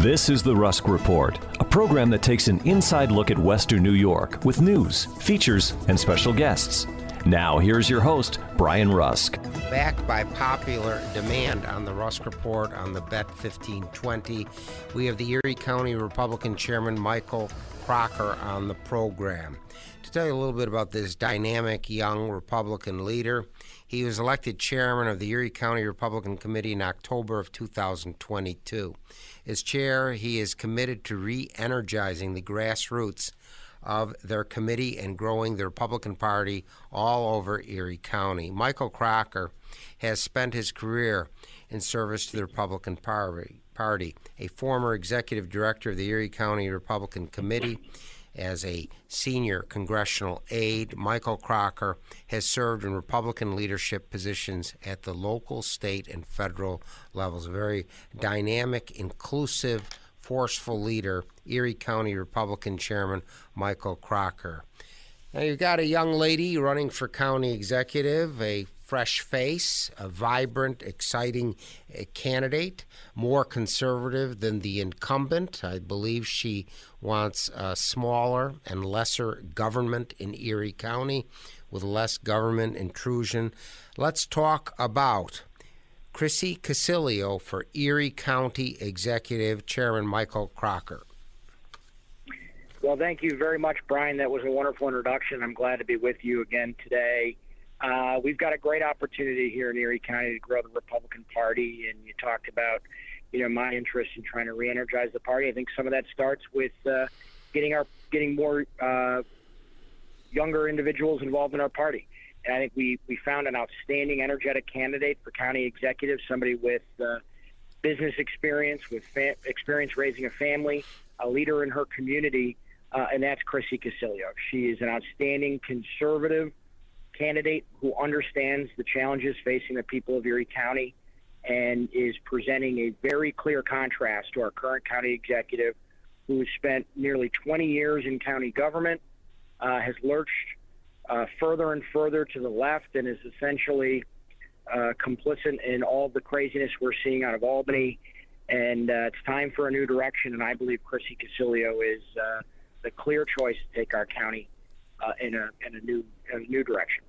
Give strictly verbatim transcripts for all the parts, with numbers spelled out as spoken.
This is the Rusk Report, a program that takes an inside look at Western New York with news, features, and special guests. Now, here's your host, Brian Rusk. Back by popular demand on the Rusk Report on the B E T fifteen twenty, we have the Erie County Republican Chairman Michael Kracker on the program. To tell you a little bit about this dynamic young Republican leader, he was elected chairman of the Erie County Republican Committee in October of two thousand twenty-two. As chair, he is committed to re-energizing the grassroots of their committee and growing the Republican Party all over Erie County. Michael Kracker has spent his career in service to the Republican Party, a former executive director of the Erie County Republican Committee. As a senior congressional aide, Michael Kracker has served in Republican leadership positions at the local, state, and federal levels. A very dynamic, inclusive, forceful leader, Erie County Republican Chairman Michael Kracker. Now, you've got a young lady running for county executive, a fresh face, a vibrant, exciting uh, candidate, more conservative than the incumbent. I believe she wants a smaller and lesser government in Erie County with less government intrusion. Let's talk about Chrissy Casilio for Erie County Executive Chairman Michael Kracker. Well, thank you very much, Brian. That was a wonderful introduction. I'm glad to be with you again today. Uh, we've got a great opportunity here in Erie County to grow the Republican Party, and you talked about, you know, my interest in trying to re-energize the party. I think some of that starts with uh, getting our getting more uh, younger individuals involved in our party. And I think we, we found an outstanding, energetic candidate for county executive, somebody with uh, business experience, with fa- experience raising a family, a leader in her community, uh, and that's Chrissy Casilio. She is an outstanding conservative candidate who understands the challenges facing the people of Erie County and is presenting a very clear contrast to our current county executive, who has spent nearly twenty years in county government, uh, has lurched Uh, further and further to the left, and is essentially uh, complicit in all the craziness we're seeing out of Albany. And uh, it's time for a new direction, and I believe Chrissy Casilio is uh, the clear choice to take our county uh, in a in a new in a new direction.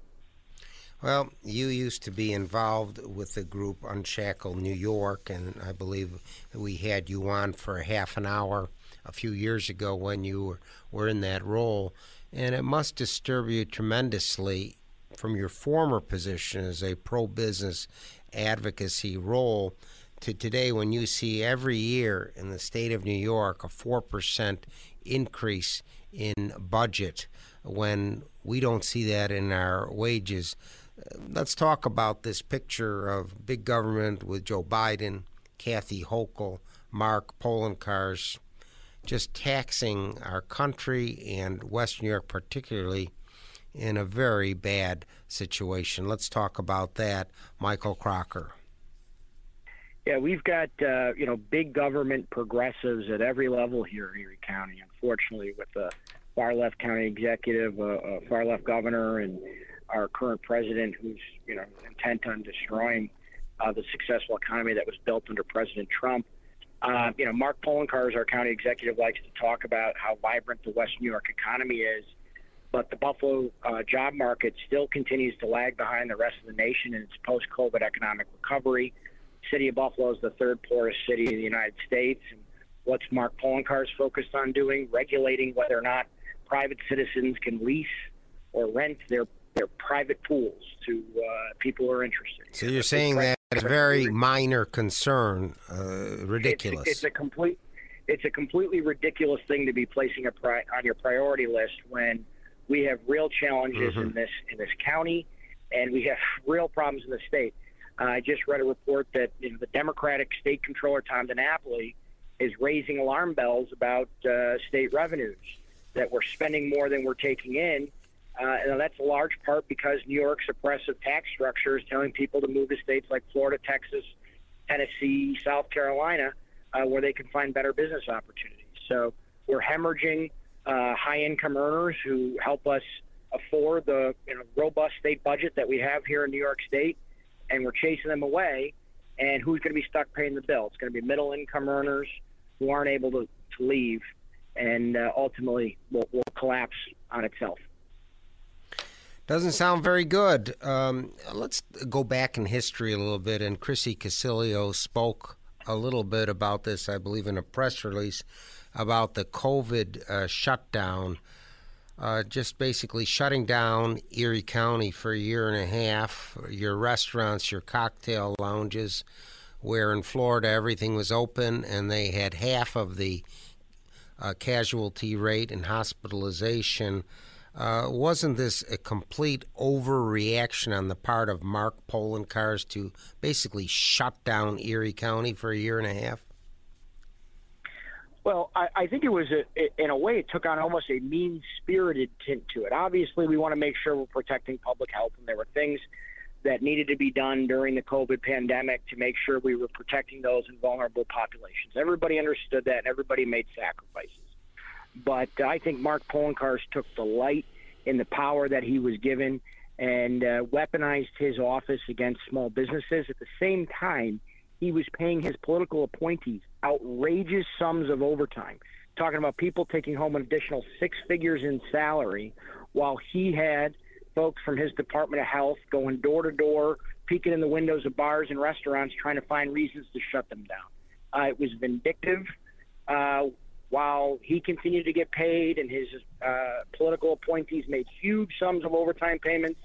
Well, you used to be involved with the group Unshackle New York, and I believe we had you on for a half an hour a few years ago when you were, were in that role. And it must disturb you tremendously from your former position as a pro-business advocacy role to today, when you see every year in the state of New York a four percent increase in budget when we don't see that in our wages. Let's talk about this picture of big government with Joe Biden, Kathy Hochul, Mark Poloncarz, just taxing our country and Western New York particularly in a very bad situation. Let's talk about that, Michael Kracker. Yeah, we've got, uh, you know, big government progressives at every level here in Erie County, unfortunately, with a far-left county executive, a, a far-left governor, and our current president who's, you know, intent on destroying uh, the successful economy that was built under President Trump. Uh, you know, Mark Poloncarz, our county executive, likes to talk about how vibrant the West New York economy is, but the Buffalo uh, job market still continues to lag behind the rest of the nation in its post-COVID economic recovery. City of Buffalo is the third poorest city in the United States. And what's Mark Poloncarz focused on doing? Regulating whether or not private citizens can lease or rent their their private pools to uh, people who are interested. So you're saying that it's a very minor concern, uh, ridiculous. It's, it's a complete, it's a completely ridiculous thing to be placing a pri- on your priority list when we have real challenges mm-hmm. in this in this county, and we have real problems in the state. Uh, I just read a report that you know, the Democratic state controller Tom DiNapoli is raising alarm bells about uh, state revenues, that we're spending more than we're taking in. Uh, and that's a large part because New York's oppressive tax structure is telling people to move to states like Florida, Texas, Tennessee, South Carolina, uh, where they can find better business opportunities. So we're hemorrhaging uh, high-income earners who help us afford the you know, robust state budget that we have here in New York State, and we're chasing them away. And who's going to be stuck paying the bill? It's going to be middle-income earners, who aren't able to, to leave, and uh, ultimately will, will collapse on itself. Doesn't sound very good. Um, let's go back in history a little bit, and Chrissy Casilio spoke a little bit about this, I believe, in a press release about the COVID uh, shutdown, uh, just basically shutting down Erie County for a year and a half, your restaurants, your cocktail lounges, where in Florida everything was open and they had half of the uh, casualty rate and hospitalization. Uh, wasn't this a complete overreaction on the part of Mark Poloncarz to basically shut down Erie County for a year and a half? Well, I, I think it was, a, it, in a way, it took on almost a mean-spirited tint to it. Obviously, we want to make sure we're protecting public health, and there were things that needed to be done during the COVID pandemic to make sure we were protecting those in vulnerable populations. Everybody understood that, and everybody made sacrifices. But I think Mark Poloncarz took the light in the power that he was given and uh, weaponized his office against small businesses. At the same time, he was paying his political appointees outrageous sums of overtime, talking about people taking home an additional six figures in salary, while he had folks from his Department of Health going door to door, peeking in the windows of bars and restaurants, trying to find reasons to shut them down. Uh, it was vindictive. Uh, While he continued to get paid and his uh, political appointees made huge sums of overtime payments,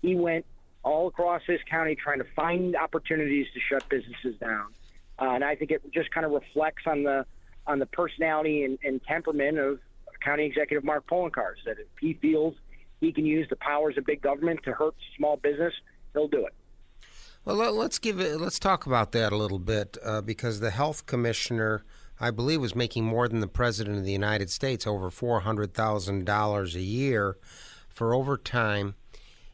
he went all across this county trying to find opportunities to shut businesses down. Uh, and I think it just kind of reflects on the on the personality and, and temperament of County Executive Mark Poloncarz, that if he feels he can use the powers of big government to hurt small business, he'll do it. Well, let's give it. Let's talk about that a little bit uh, because the health commissioner, I believe, was making more than the President of the United States, over four hundred thousand dollars a year for overtime.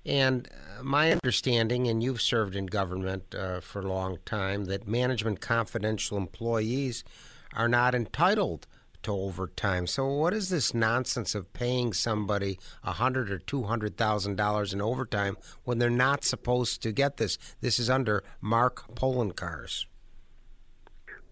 And my understanding, and you've served in government uh, for a long time, that management confidential employees are not entitled to overtime. So what is this nonsense of paying somebody one hundred thousand dollars or two hundred thousand dollars in overtime when they're not supposed to get this? This is under Mark Poloncarz.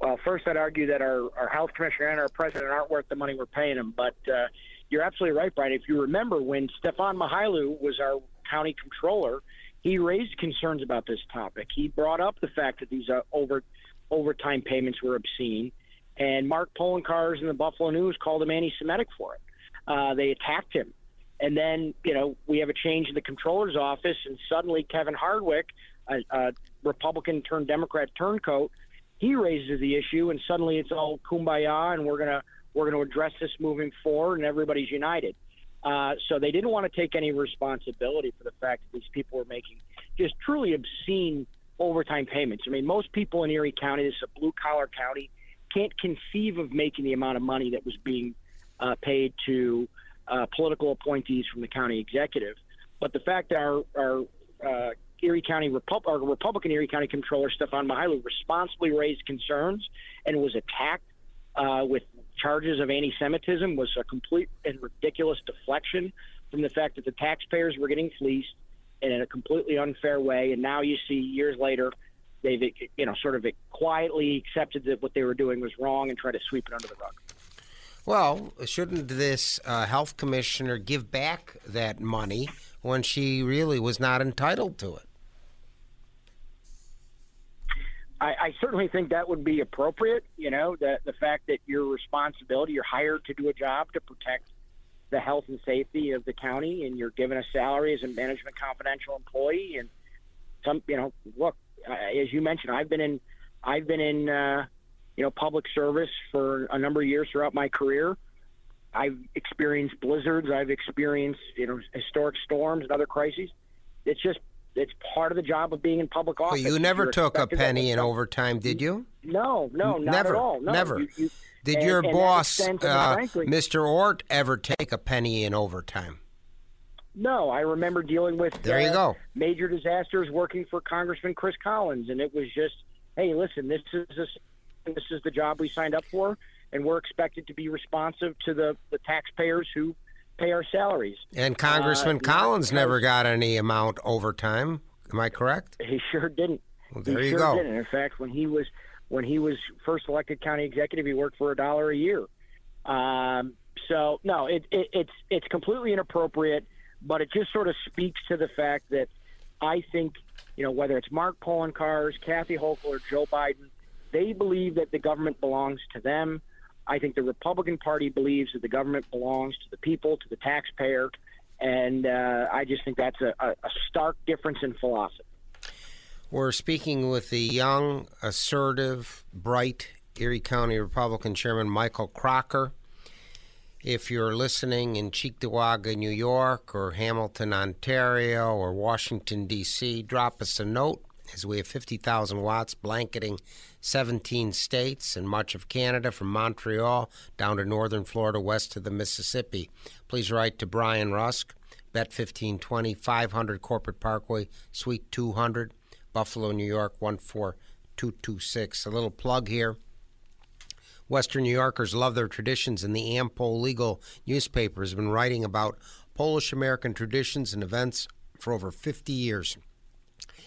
Well, first, I'd argue that our, our health commissioner and our president aren't worth the money we're paying them. But uh, you're absolutely right, Brian. If you remember, when Stefan Mychajliw was our county controller, he raised concerns about this topic. He brought up the fact that these uh, over overtime payments were obscene. And Mark Poloncarz and the Buffalo News called him anti-Semitic for it. Uh, they attacked him. And then, you know, we have a change in the controller's office, and suddenly Kevin Hardwick, a, a Republican turned Democrat turncoat, he raises the issue, and suddenly it's all kumbaya, and we're gonna we're gonna address this moving forward, and everybody's united. Uh, so they didn't want to take any responsibility for the fact that these people were making just truly obscene overtime payments. I mean, most people in Erie County, this is a blue-collar county, can't conceive of making the amount of money that was being uh, paid to uh, political appointees from the county executive. But the fact that our our uh, Erie County Repu- or Republican Erie County Controller Stefan Mychajliw responsibly raised concerns and was attacked uh, with charges of anti-Semitism was a complete and ridiculous deflection from the fact that the taxpayers were getting fleeced in a completely unfair way. And now you see years later, they've you know sort of quietly accepted that what they were doing was wrong and tried to sweep it under the rug. Well, shouldn't this uh, health commissioner give back that money when she really was not entitled to it? I, I certainly think that would be appropriate, you know, the, the fact that your responsibility, you're hired to do a job to protect the health and safety of the county, and you're given a salary as a management confidential employee. And some, you know, look, as you mentioned, I've been in, I've been in, uh, you know, public service for a number of years throughout my career. I've experienced blizzards. I've experienced, you know, historic storms and other crises. It's just, it's part of the job of being in public office. Well, you never took a penny in overtime, did you? No, no, not never, at all. No, never. You, you, did and, your and boss, uh, Mister Ortt, ever take a penny in overtime? No, I remember dealing with there you uh, go. major disasters working for Congressman Chris Collins, and it was just, hey, listen, this is a, this is the job we signed up for, and we're expected to be responsive to the, the taxpayers who pay our salaries. And Congressman uh, Collins yeah. never got any amount overtime. Am I correct? He sure didn't. Well, there he you sure go. Didn't. In fact, when he was When he was first elected county executive, he worked for a dollar a year. Um, so, no, it, it, it's it's completely inappropriate, but it just sort of speaks to the fact that I think, you know, whether it's Mark Poloncarz, Kathy Hochul, or Joe Biden, they believe that the government belongs to them. I think the Republican Party believes that the government belongs to the people, to the taxpayer, and uh, I just think that's a, a stark difference in philosophy. We're speaking with the young, assertive, bright Erie County Republican Chairman Michael Kracker. If you're listening in Cheektowaga, New York, or Hamilton, Ontario, or Washington, D C, drop us a note as we have fifty thousand watts blanketing seventeen states and much of Canada from Montreal down to northern Florida, west to the Mississippi. Please write to Brian Rusk, B E T fifteen twenty, five hundred Corporate Parkway, Suite two hundred, Buffalo, New York, one four two two six. A little plug here. Western New Yorkers love their traditions, and the Am-Pol Eagle newspaper has been writing about Polish-American traditions and events for over fifty years.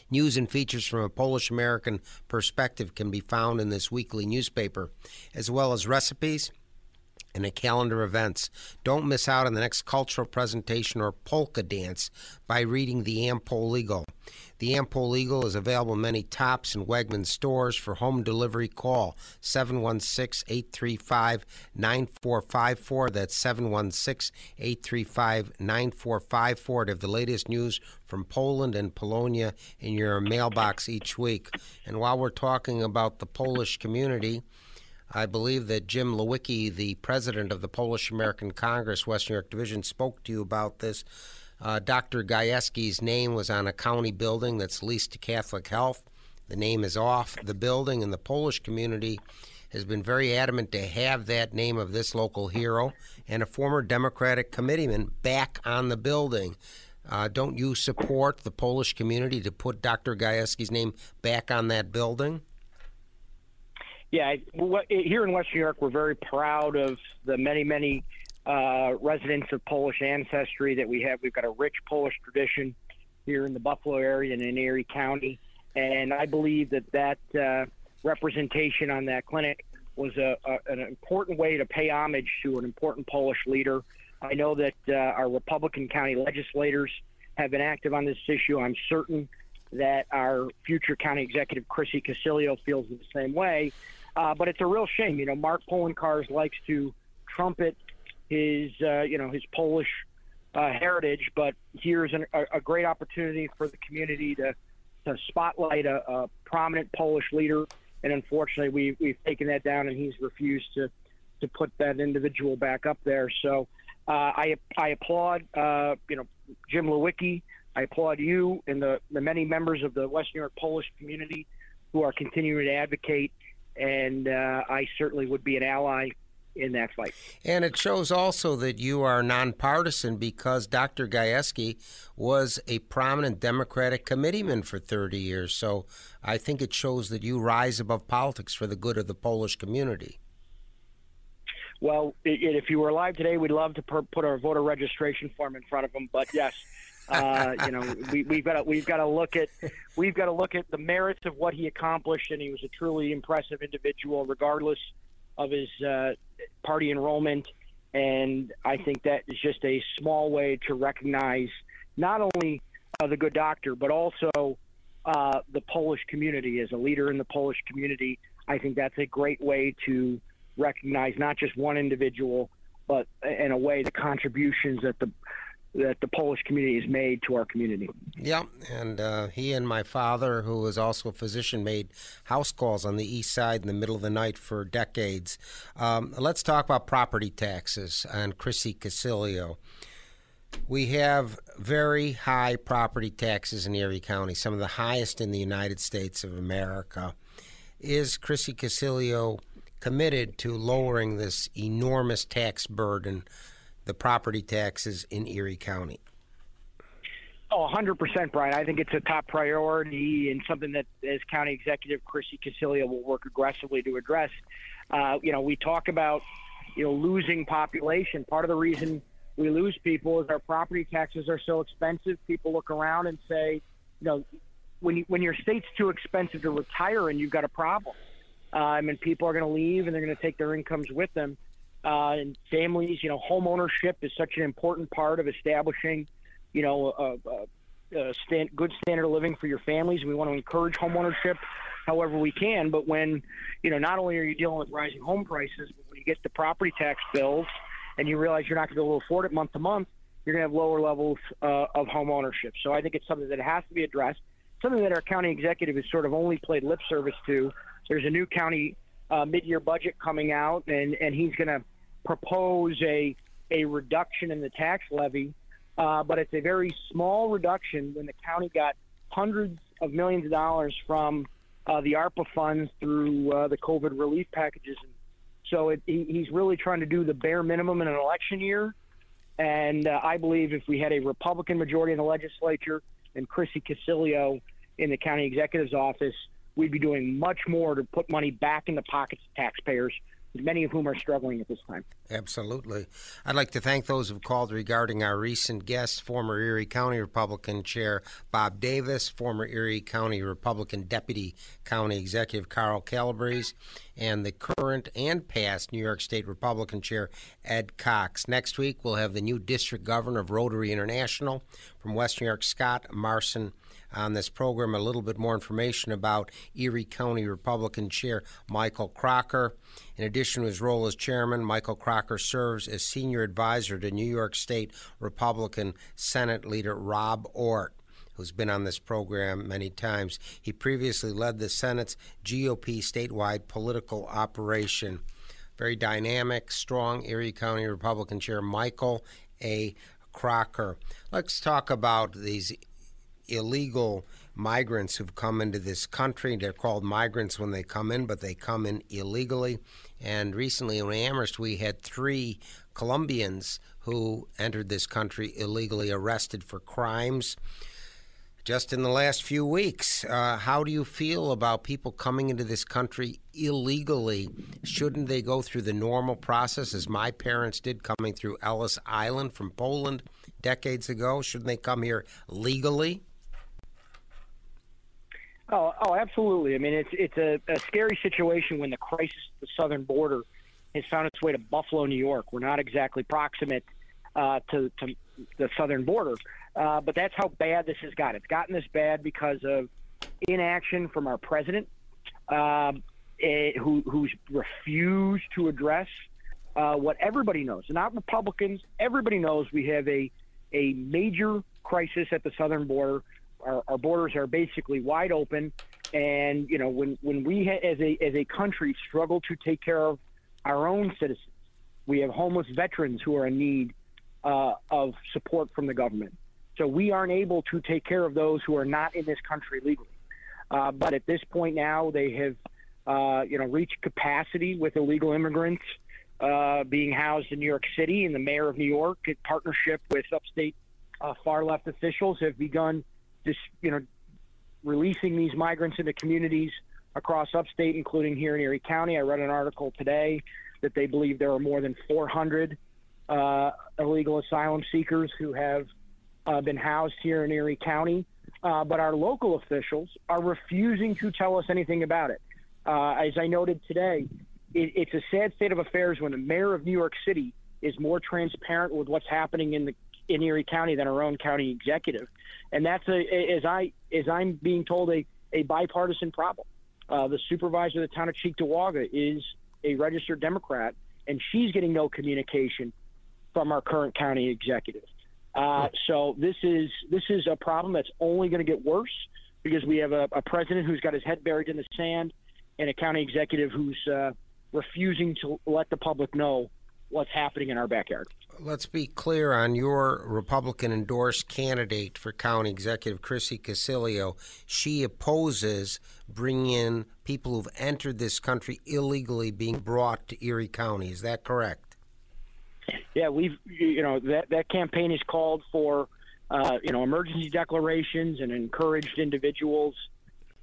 News and features from a Polish-American perspective can be found in this weekly newspaper, as well as recipes and a calendar of events. Don't miss out on the next cultural presentation or polka dance by reading the Am-Pol Eagle. The Am-Pol Eagle is available in many Tops and Wegmans stores. For home delivery, call seven one six, eight three five, nine four five four. That's seven one six, eight three five, nine four five four to have the latest news from Poland and Polonia in your mailbox each week. And while we're talking about the Polish community, I believe that Jim Lewicki, the president of the Polish American Congress, Western New York Division, spoke to you about this. Uh, Doctor Gajewski's name was on a county building that's leased to Catholic Health. The name is off the building, and the Polish community has been very adamant to have that name of this local hero and a former Democratic committeeman back on the building. Uh, don't you support the Polish community to put Doctor Gajewski's name back on that building? Yeah, here in Western New York, we're very proud of the many, many uh, residents of Polish ancestry that we have. We've got a rich Polish tradition here in the Buffalo area and in Erie County. And I believe that that uh, representation on that clinic was a, a, an important way to pay homage to an important Polish leader. I know that uh, our Republican county legislators have been active on this issue. I'm certain that our future county executive, Chrissy Casilio, feels the same way. Uh, but it's a real shame. You know, Mark Poloncarz likes to trumpet his, uh, you know, his Polish uh, heritage, but here's an, a, a great opportunity for the community to, to spotlight a, a prominent Polish leader. And unfortunately, we, we've taken that down, and he's refused to, to put that individual back up there. So uh, I I applaud, uh, you know, Jim Lewicki. I applaud you and the, the many members of the Western New York Polish community who are continuing to advocate. And uh, I certainly would be an ally in that fight. And it shows also that you are nonpartisan, because Doctor Gajewski was a prominent Democratic committeeman for thirty years. So I think it shows that you rise above politics for the good of the Polish community. Well, if you were alive today, we'd love to put our voter registration form in front of them. But yes. uh, you know, we, we've got to we've got to look at we've got to look at the merits of what he accomplished, and he was a truly impressive individual, regardless of his uh, party enrollment. And I think that is just a small way to recognize not only uh, the good doctor, but also uh, the Polish community as a leader in the Polish community. I think that's a great way to recognize not just one individual, but in a way the contributions that the that the Polish community has made to our community. Yeah, and uh, he and my father, who is also a physician, made house calls on the east side in the middle of the night for decades. Um, let's talk about property taxes and Chrissy Casilio. We have very high property taxes in Erie County, some of the highest in the United States of America. Is Chrissy Casilio committed to lowering this enormous tax burden, the property taxes in Erie County? Oh, one hundred percent, Brian. I think it's a top priority and something that, as county executive, Chrissy Casilio will work aggressively to address. Uh, you know, we talk about, you know, losing population. Part of the reason we lose people is our property taxes are so expensive. People look around and say, you know, when you, when your state's too expensive to retire in, you've got a problem. Uh, I mean, people are going to leave and they're going to take their incomes with them. Uh, and families, you know, home ownership is such an important part of establishing, you know, a, a, a stand, good standard of living for your families. We want to encourage home ownership however we can. But when, you know, not only are you dealing with rising home prices, but when you get the property tax bills and you realize you're not going to be able to afford it month to month, you're going to have lower levels uh, of home ownership. So I think it's something that has to be addressed, something that our county executive has sort of only played lip service to. There's a new county uh, mid-year budget coming out, and, and he's going to propose a a reduction in the tax levy, uh, but it's a very small reduction when the county got hundreds of millions of dollars from uh, the ARPA funds through uh, the COVID relief packages. So it, he, he's really trying to do the bare minimum in an election year. And uh, I believe if we had a Republican majority in the legislature and Chrissy Casilio in the county executive's office, we'd be doing much more to put money back in the pockets of taxpayers, many of whom are struggling at this time. Absolutely. I'd like to thank those who've called regarding our recent guest, former Erie County Republican Chair Bob Davis, former Erie County Republican Deputy County Executive Carl Calabrese, and the current and past New York State Republican Chair Ed Cox. Next week, we'll have the new District Governor of Rotary International from West New York, Scott Marson, on this program. A little bit more information about Erie County Republican Chair Michael Kracker. In addition to his role as chairman, Michael Kracker serves as senior advisor to New York State Republican Senate leader Rob Ortt, who's been on this program many times. He previously led the Senate's G O P statewide political operation. Very dynamic, strong Erie County Republican Chair Michael A. Kracker. Let's talk about these illegal migrants who've come into this country. They're called migrants when they come in, but they come in illegally. And recently in Amherst, we had three Colombians who entered this country illegally arrested for crimes just in the last few weeks. Uh, how do you feel about people coming into this country illegally? Shouldn't they go through the normal process, as my parents did coming through Ellis Island from Poland decades ago? Shouldn't they come here legally? Oh, oh, absolutely. I mean, it's it's a, a scary situation when the crisis at the southern border has found its way to Buffalo, New York. We're not exactly proximate uh, to, to the southern border, uh, but that's how bad this has gotten. It's gotten this bad because of inaction from our president, uh, it, who who's refused to address uh, what everybody knows. Not Republicans. Everybody knows we have a a major crisis at the southern border. Our, our borders are basically wide open, and you know when when we ha- as a as a country struggle to take care of our own citizens, we have homeless veterans who are in need uh, of support from the government. So we aren't able to take care of those who are not in this country legally. Uh, but at this point now, they have uh, you know reached capacity with illegal immigrants uh, being housed in New York City, and the mayor of New York, in partnership with upstate uh, far left officials, have begun Just, you know, releasing these migrants into communities across upstate, including here in Erie County. I read an article today that they believe there are more than four hundred uh, illegal asylum seekers who have uh, been housed here in Erie County. Uh, but our local officials are refusing to tell us anything about it. Uh, as I noted today, it, it's a sad state of affairs when the mayor of New York City is more transparent with what's happening in the in Erie County than our own county executive. And that's, a, as, I, as I'm being told, a, a bipartisan problem. Uh, the supervisor of the town of Cheektowaga is a registered Democrat, and she's getting no communication from our current county executive. Uh, so this is this is a problem that's only going to get worse because we have a, a president who's got his head buried in the sand and a county executive who's uh, refusing to let the public know what's happening in our backyard. Let's be clear on your Republican-endorsed candidate for county executive, Chrissy Casilio. She opposes bringing in people who've entered this country illegally being brought to Erie County. Is that correct? Yeah, we've you know that that campaign has called for uh, you know emergency declarations and encouraged individuals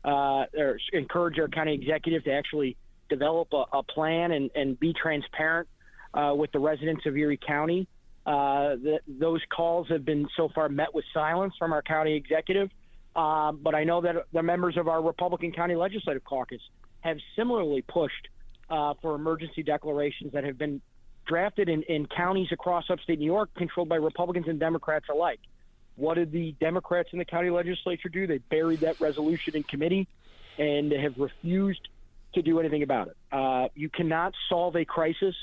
uh, or encourage our county executive to actually develop a, a plan and, and be transparent Uh, with the residents of Erie County. Uh, the, those calls have been so far met with silence from our county executive. Uh, but I know that the members of our Republican County Legislative Caucus have similarly pushed uh, for emergency declarations that have been drafted in, in counties across upstate New York, controlled by Republicans and Democrats alike. What did the Democrats in the county legislature do? They buried that resolution in committee and have refused to do anything about it. Uh, you cannot solve a crisis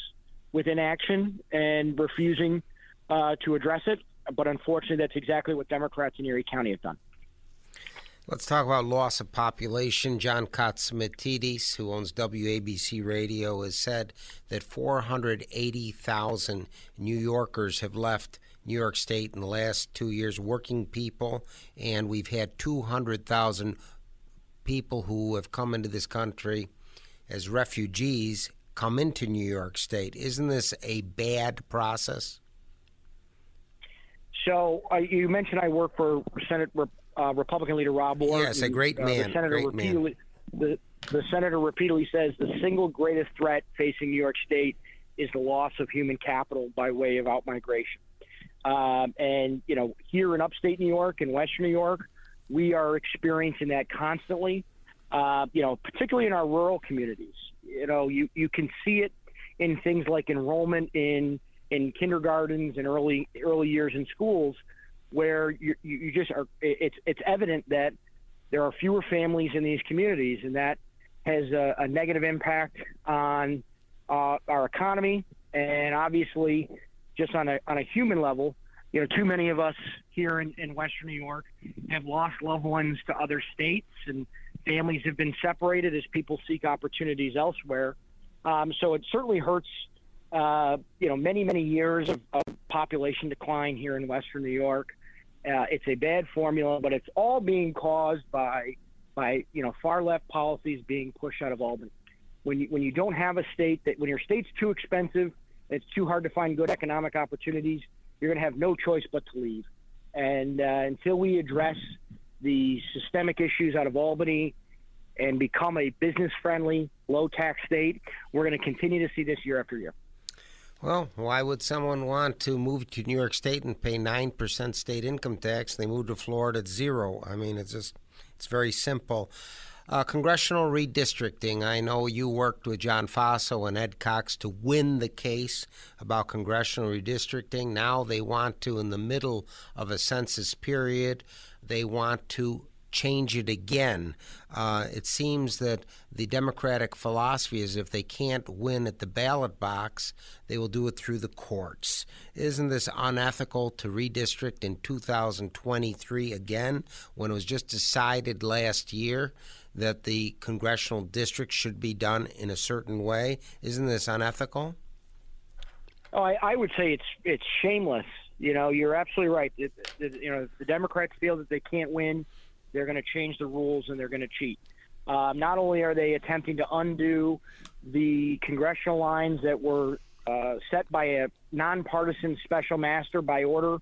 with inaction and refusing uh, to address it. But unfortunately, that's exactly what Democrats in Erie County have done. Let's talk about loss of population. John Katsimatidis, who owns W A B C Radio, has said that four hundred eighty thousand New Yorkers have left New York State in the last two years, working people, and we've had two hundred thousand people who have come into this country as refugees come into New York State. Isn't this a bad process? So uh, you mentioned I work for Senate Rep- uh, Republican Leader Rob Ortt. Yes, a great and, uh, man. The senator, great repeatedly, man. The, the senator repeatedly says the single greatest threat facing New York State is the loss of human capital by way of outmigration. Um, and, you know, here in upstate New York and western New York, we are experiencing that constantly, uh, you know, particularly in our rural communities. You know, you, you can see it in things like enrollment in in kindergartens and early early years in schools, where you, you just are, it's it's evident that there are fewer families in these communities, and that has a, a negative impact on uh, our economy, and obviously just on a on a human level. You know, too many of us here in, in western New York have lost loved ones to other states, and families have been separated as people seek opportunities elsewhere. Um, so it certainly hurts, uh, you know, many, many years of, of population decline here in western New York. Uh, it's a bad formula, but it's all being caused by, by you know, far-left policies being pushed out of Albany. When you, when you don't have a state, that when your state's too expensive, it's too hard to find good economic opportunities, you're going to have no choice but to leave. And uh, until we address the systemic issues out of Albany and become a business-friendly, low-tax state, we're going to continue to see this year after year. Well, why would someone want to move to New York State and pay nine percent state income tax? They moved to Florida at zero. I mean, it's just, it's very simple. Uh, congressional redistricting. I know you worked with John Faso and Ed Cox to win the case about congressional redistricting. Now they want to, in the middle of a census period, they want to change it again. Uh, it seems that the Democratic philosophy is if they can't win at the ballot box, they will do it through the courts. Isn't this unethical to redistrict in two thousand twenty-three again, when it was just decided last year that the congressional district should be done in a certain way? Isn't this unethical? Oh, I, I would say it's it's shameless. You know, you're absolutely right. It, it, you know, the Democrats feel that they can't win. They're going to change the rules and they're going to cheat. Uh, not only are they attempting to undo the congressional lines that were uh, set by a nonpartisan special master by order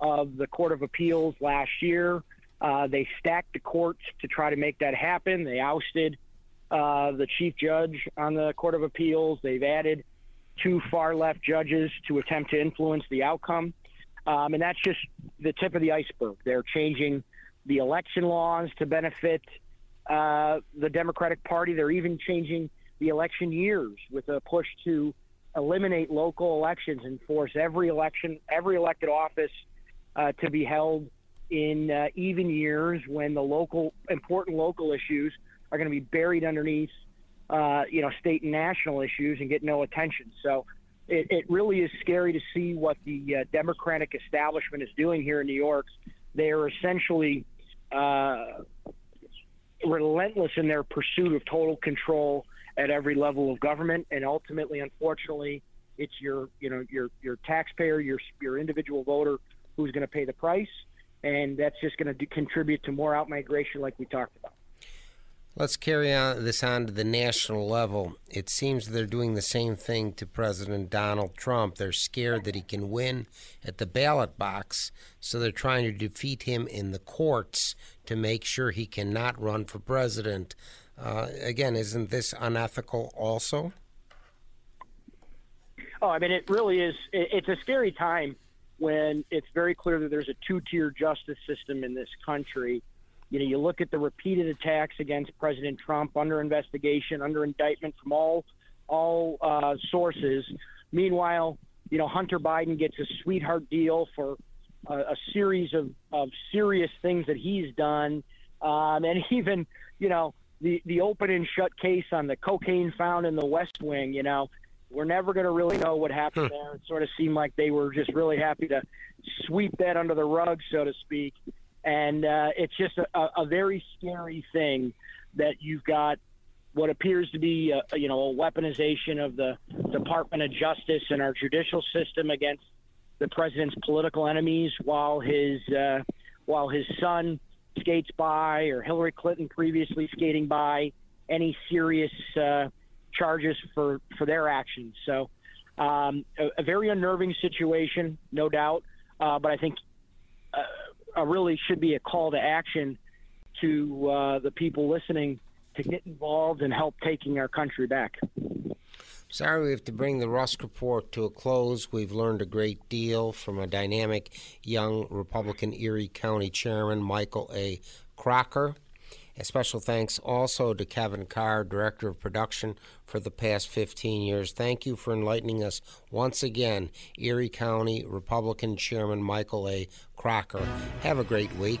of the Court of Appeals last year, uh, they stacked the courts to try to make that happen. They ousted uh, the chief judge on the Court of Appeals. They've added two far-left judges to attempt to influence the outcome. Um, and that's just the tip of the iceberg. They're changing the election laws to benefit uh, the Democratic Party. They're even changing the election years with a push to eliminate local elections and force every election, every elected office uh, to be held in uh, even years when the local, important local issues are going to be buried underneath, uh, you know, state and national issues and get no attention. So it, it really is scary to see what the uh, Democratic establishment is doing here in New York. They are essentially Uh, relentless in their pursuit of total control at every level of government, and ultimately, unfortunately, it's your you know your your taxpayer, your your individual voter who's going to pay the price, and that's just going to contribute to more outmigration, like we talked about. Let's carry on this on to the national level. It seems they're doing the same thing to President Donald Trump. They're scared that he can win at the ballot box, so they're trying to defeat him in the courts to make sure he cannot run for president. Uh, again, isn't this unethical also? Oh, I mean, it really is. It's a scary time when it's very clear that there's a two-tier justice system in this country. You know, you look at the repeated attacks against President Trump, under investigation, under indictment from all all uh, sources. Meanwhile, you know, Hunter Biden gets a sweetheart deal for a, a series of, of serious things that he's done. Um, and even, you know, the, the open and shut case on the cocaine found in the West Wing, you know, we're never going to really know what happened huh. there. It sort of seemed like they were just really happy to sweep that under the rug, so to speak. And uh, it's just a, a very scary thing that you've got what appears to be, a, you know, a weaponization of the Department of Justice and our judicial system against the president's political enemies, while his uh, while his son skates by, or Hillary Clinton previously skating by, any serious uh, charges for, for their actions. So um, a, a very unnerving situation, no doubt, uh, but I think uh, Uh, really should be a call to action to uh, the people listening to get involved and help taking our country back. Sorry we have to bring the Rusk Report to a close. We've learned a great deal from a dynamic young Republican Erie County Chairman, Michael A. Kracker. A special thanks also to Kevin Carr, Director of Production for the past fifteen years. Thank you for enlightening us once again, Erie County Republican Chairman Michael A. Kracker. Have a great week.